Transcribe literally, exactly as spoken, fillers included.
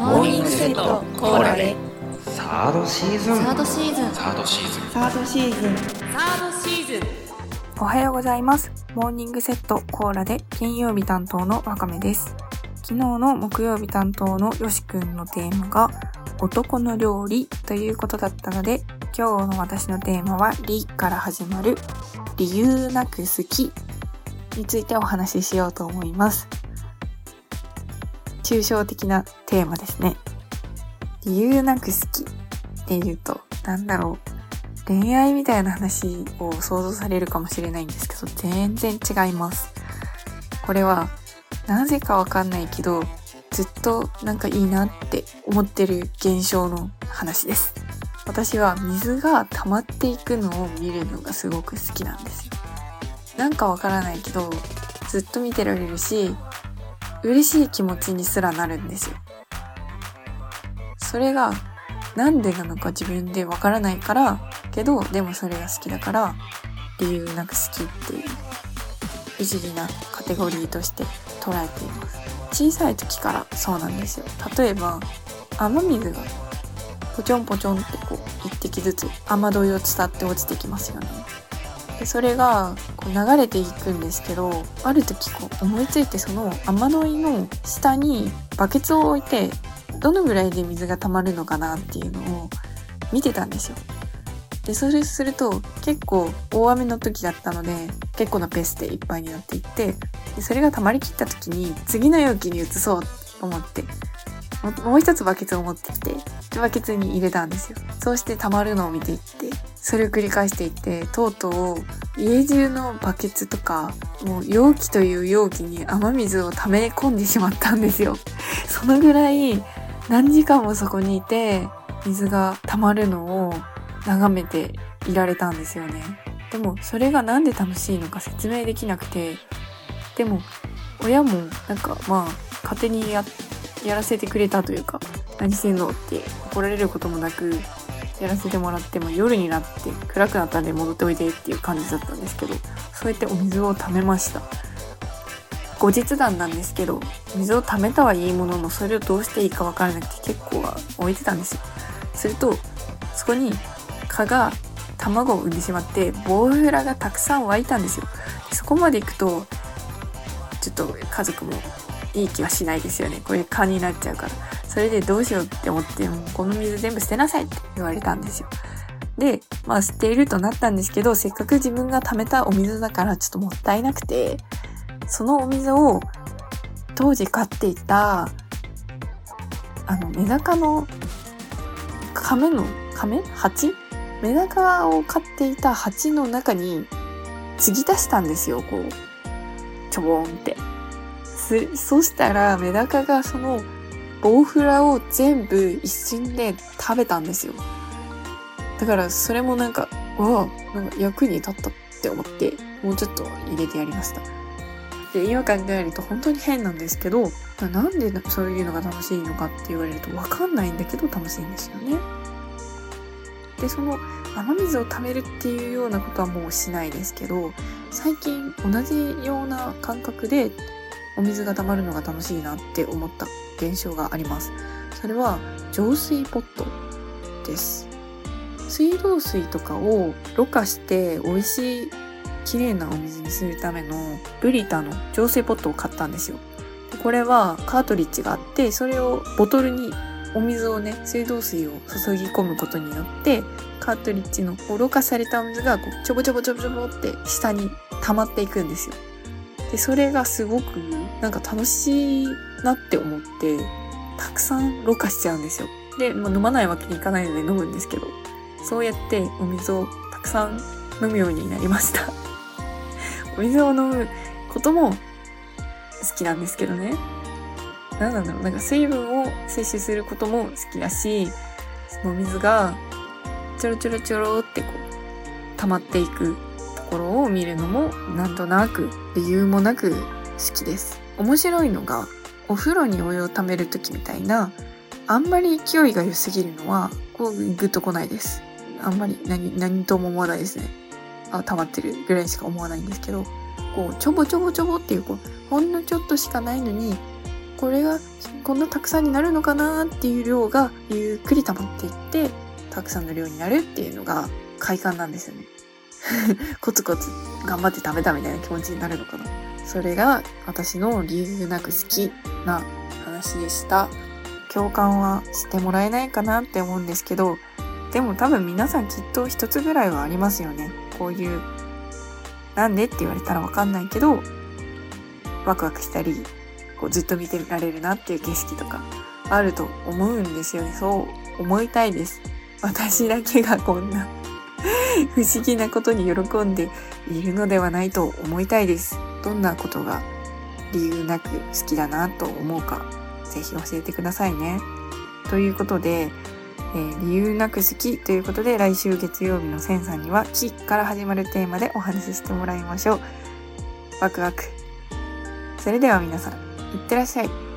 モーニングセットコーラでサードシーズンサードシーズンサードシーズンサードシーズンサードシーズン。おはようございます。モーニングセットコーラで金曜日担当のわかめです。昨日の木曜日担当のよしくんのテーマが男の料理ということだったので、今日の私のテーマは理から始まる理由なく好きについてお話ししようと思います。抽象的なテーマですね。理由なく好きっていうとなんだろう、恋愛みたいな話を想像されるかもしれないんですけど、全然違います。これはなぜかわかんないけどずっとなんかいいなって思ってる現象の話です。私は水が溜まっていくのを見るのがすごく好きなんですよ。なんかわからないけどずっと見てられるし、嬉しい気持ちにすらなるんですよ。それがなんでなのか自分でわからないからけど、でもそれが好きだから理由なく好きっていう不思議なカテゴリーとして捉えています。小さい時からそうなんですよ。例えば雨水がポチョンポチョンってこう一滴ずつ雨どいを伝って落ちてきますよね。でそれがこう流れていくんですけど、ある時こう思いついてその雨どいの下にバケツを置いてどのぐらいで水が溜まるのかなっていうのを見てたんですよ。でそれすると結構大雨の時だったので結構なペースでいっぱいになっていって、でそれが溜まりきった時に次の容器に移そうと思ってもう一つバケツを持ってきてバケツに入れたんですよ。そうして溜まるのを見ていって、それを繰り返していって、とうとう家中のバケツとかもう容器という容器に雨水を溜め込んでしまったんですよ。そのぐらい何時間もそこにいて水が溜まるのを眺めていられたんですよね。でもそれがなんで楽しいのか説明できなくて、でも親もなんかまあ勝手にややらせてくれたというか、何してんのって怒られることもなくやらせてもらって、も夜になって暗くなったんで戻っておいでっていう感じだったんですけど、そうやってお水を溜めました。後日談なんですけど、水を溜めたはいいもののそれをどうしていいか分からなくて結構は置いてたんですよ。するとそこに蚊が卵を産んでしまってボウフラがたくさん湧いたんですよ。そこまで行くとちょっと家族もいい気はしないですよね。これ蚊になっちゃうから。それでどうしようって思って、もうこの水全部捨てなさいって言われたんですよ。でまあ捨ているとなったんですけど、せっかく自分が溜めたお水だからちょっともったいなくて、そのお水を当時飼っていたあのメダカの亀の亀蜂メダカを飼っていた蜂の中に継ぎ足したんですよ。こうちょぼーんって。そしたらメダカがそのボウフラを全部一瞬で食べたんですよ。だからそれもなんかわあなんか役に立ったって思って、もうちょっと入れてやりました。で今考えると本当に変なんですけど、なんでそういうのが楽しいのかって言われると分かんないんだけど楽しいんですよね。でその雨水を溜めるっていうようなことはもうしないですけど、最近同じような感覚でお水が溜まるのが楽しいなって思った現象があります。それは浄水ポットです。水道水とかをろ過して美味しい綺麗なお水にするためのブリタの浄水ポットを買ったんですよ。でこれはカートリッジがあって、それをボトルにお水をね、水道水を注ぎ込むことによってカートリッジのろ過されたお水がこうちょぼちょぼちょぼちょぼって下に溜まっていくんですよ。でそれがすごくなんか楽しいなって思って、たくさんろ過しちゃうんですよ。で、まあ、飲まないわけにいかないので飲むんですけど、そうやってお水をたくさん飲むようになりましたお水を飲むことも好きなんですけどね、なんなんだろう、なんか水分を摂取することも好きだし、その水がちょろちょろちょろってこう溜まっていくところを見るのもなんとなく理由もなく好きです。面白いのが、お風呂にお湯を溜めるときみたいな、あんまり勢いが良すぎるのはこうグッとこないです。あんまり 何, 何とも思わないですね。あ、溜まってるぐらいしか思わないんですけど、こうちょぼちょぼちょぼっていう、こうほんのちょっとしかないのにこれがこんなたくさんになるのかなっていう量がゆっくり溜まっていってたくさんの量になるっていうのが快感なんですよね。コツコツ頑張って食べたみたいな気持ちになるのかな。それが私の理由なく好きな話でした。共感はしてもらえないかなって思うんですけど、でも多分皆さんきっと一つぐらいはありますよね。こういうなんでって言われたらわかんないけどワクワクしたりこうずっと見てられるなっていう景色とかあると思うんですよね。そう思いたいです。私だけがこんな不思議なことに喜んでいるのではないと思いたいです。どんなことが理由なく好きだなと思うかぜひ教えてくださいね。ということで、えー、理由なく好きということで来週月曜日のセンさんにはきから始まるテーマでお話ししてもらいましょう。ワクワク。それでは皆さんいってらっしゃい。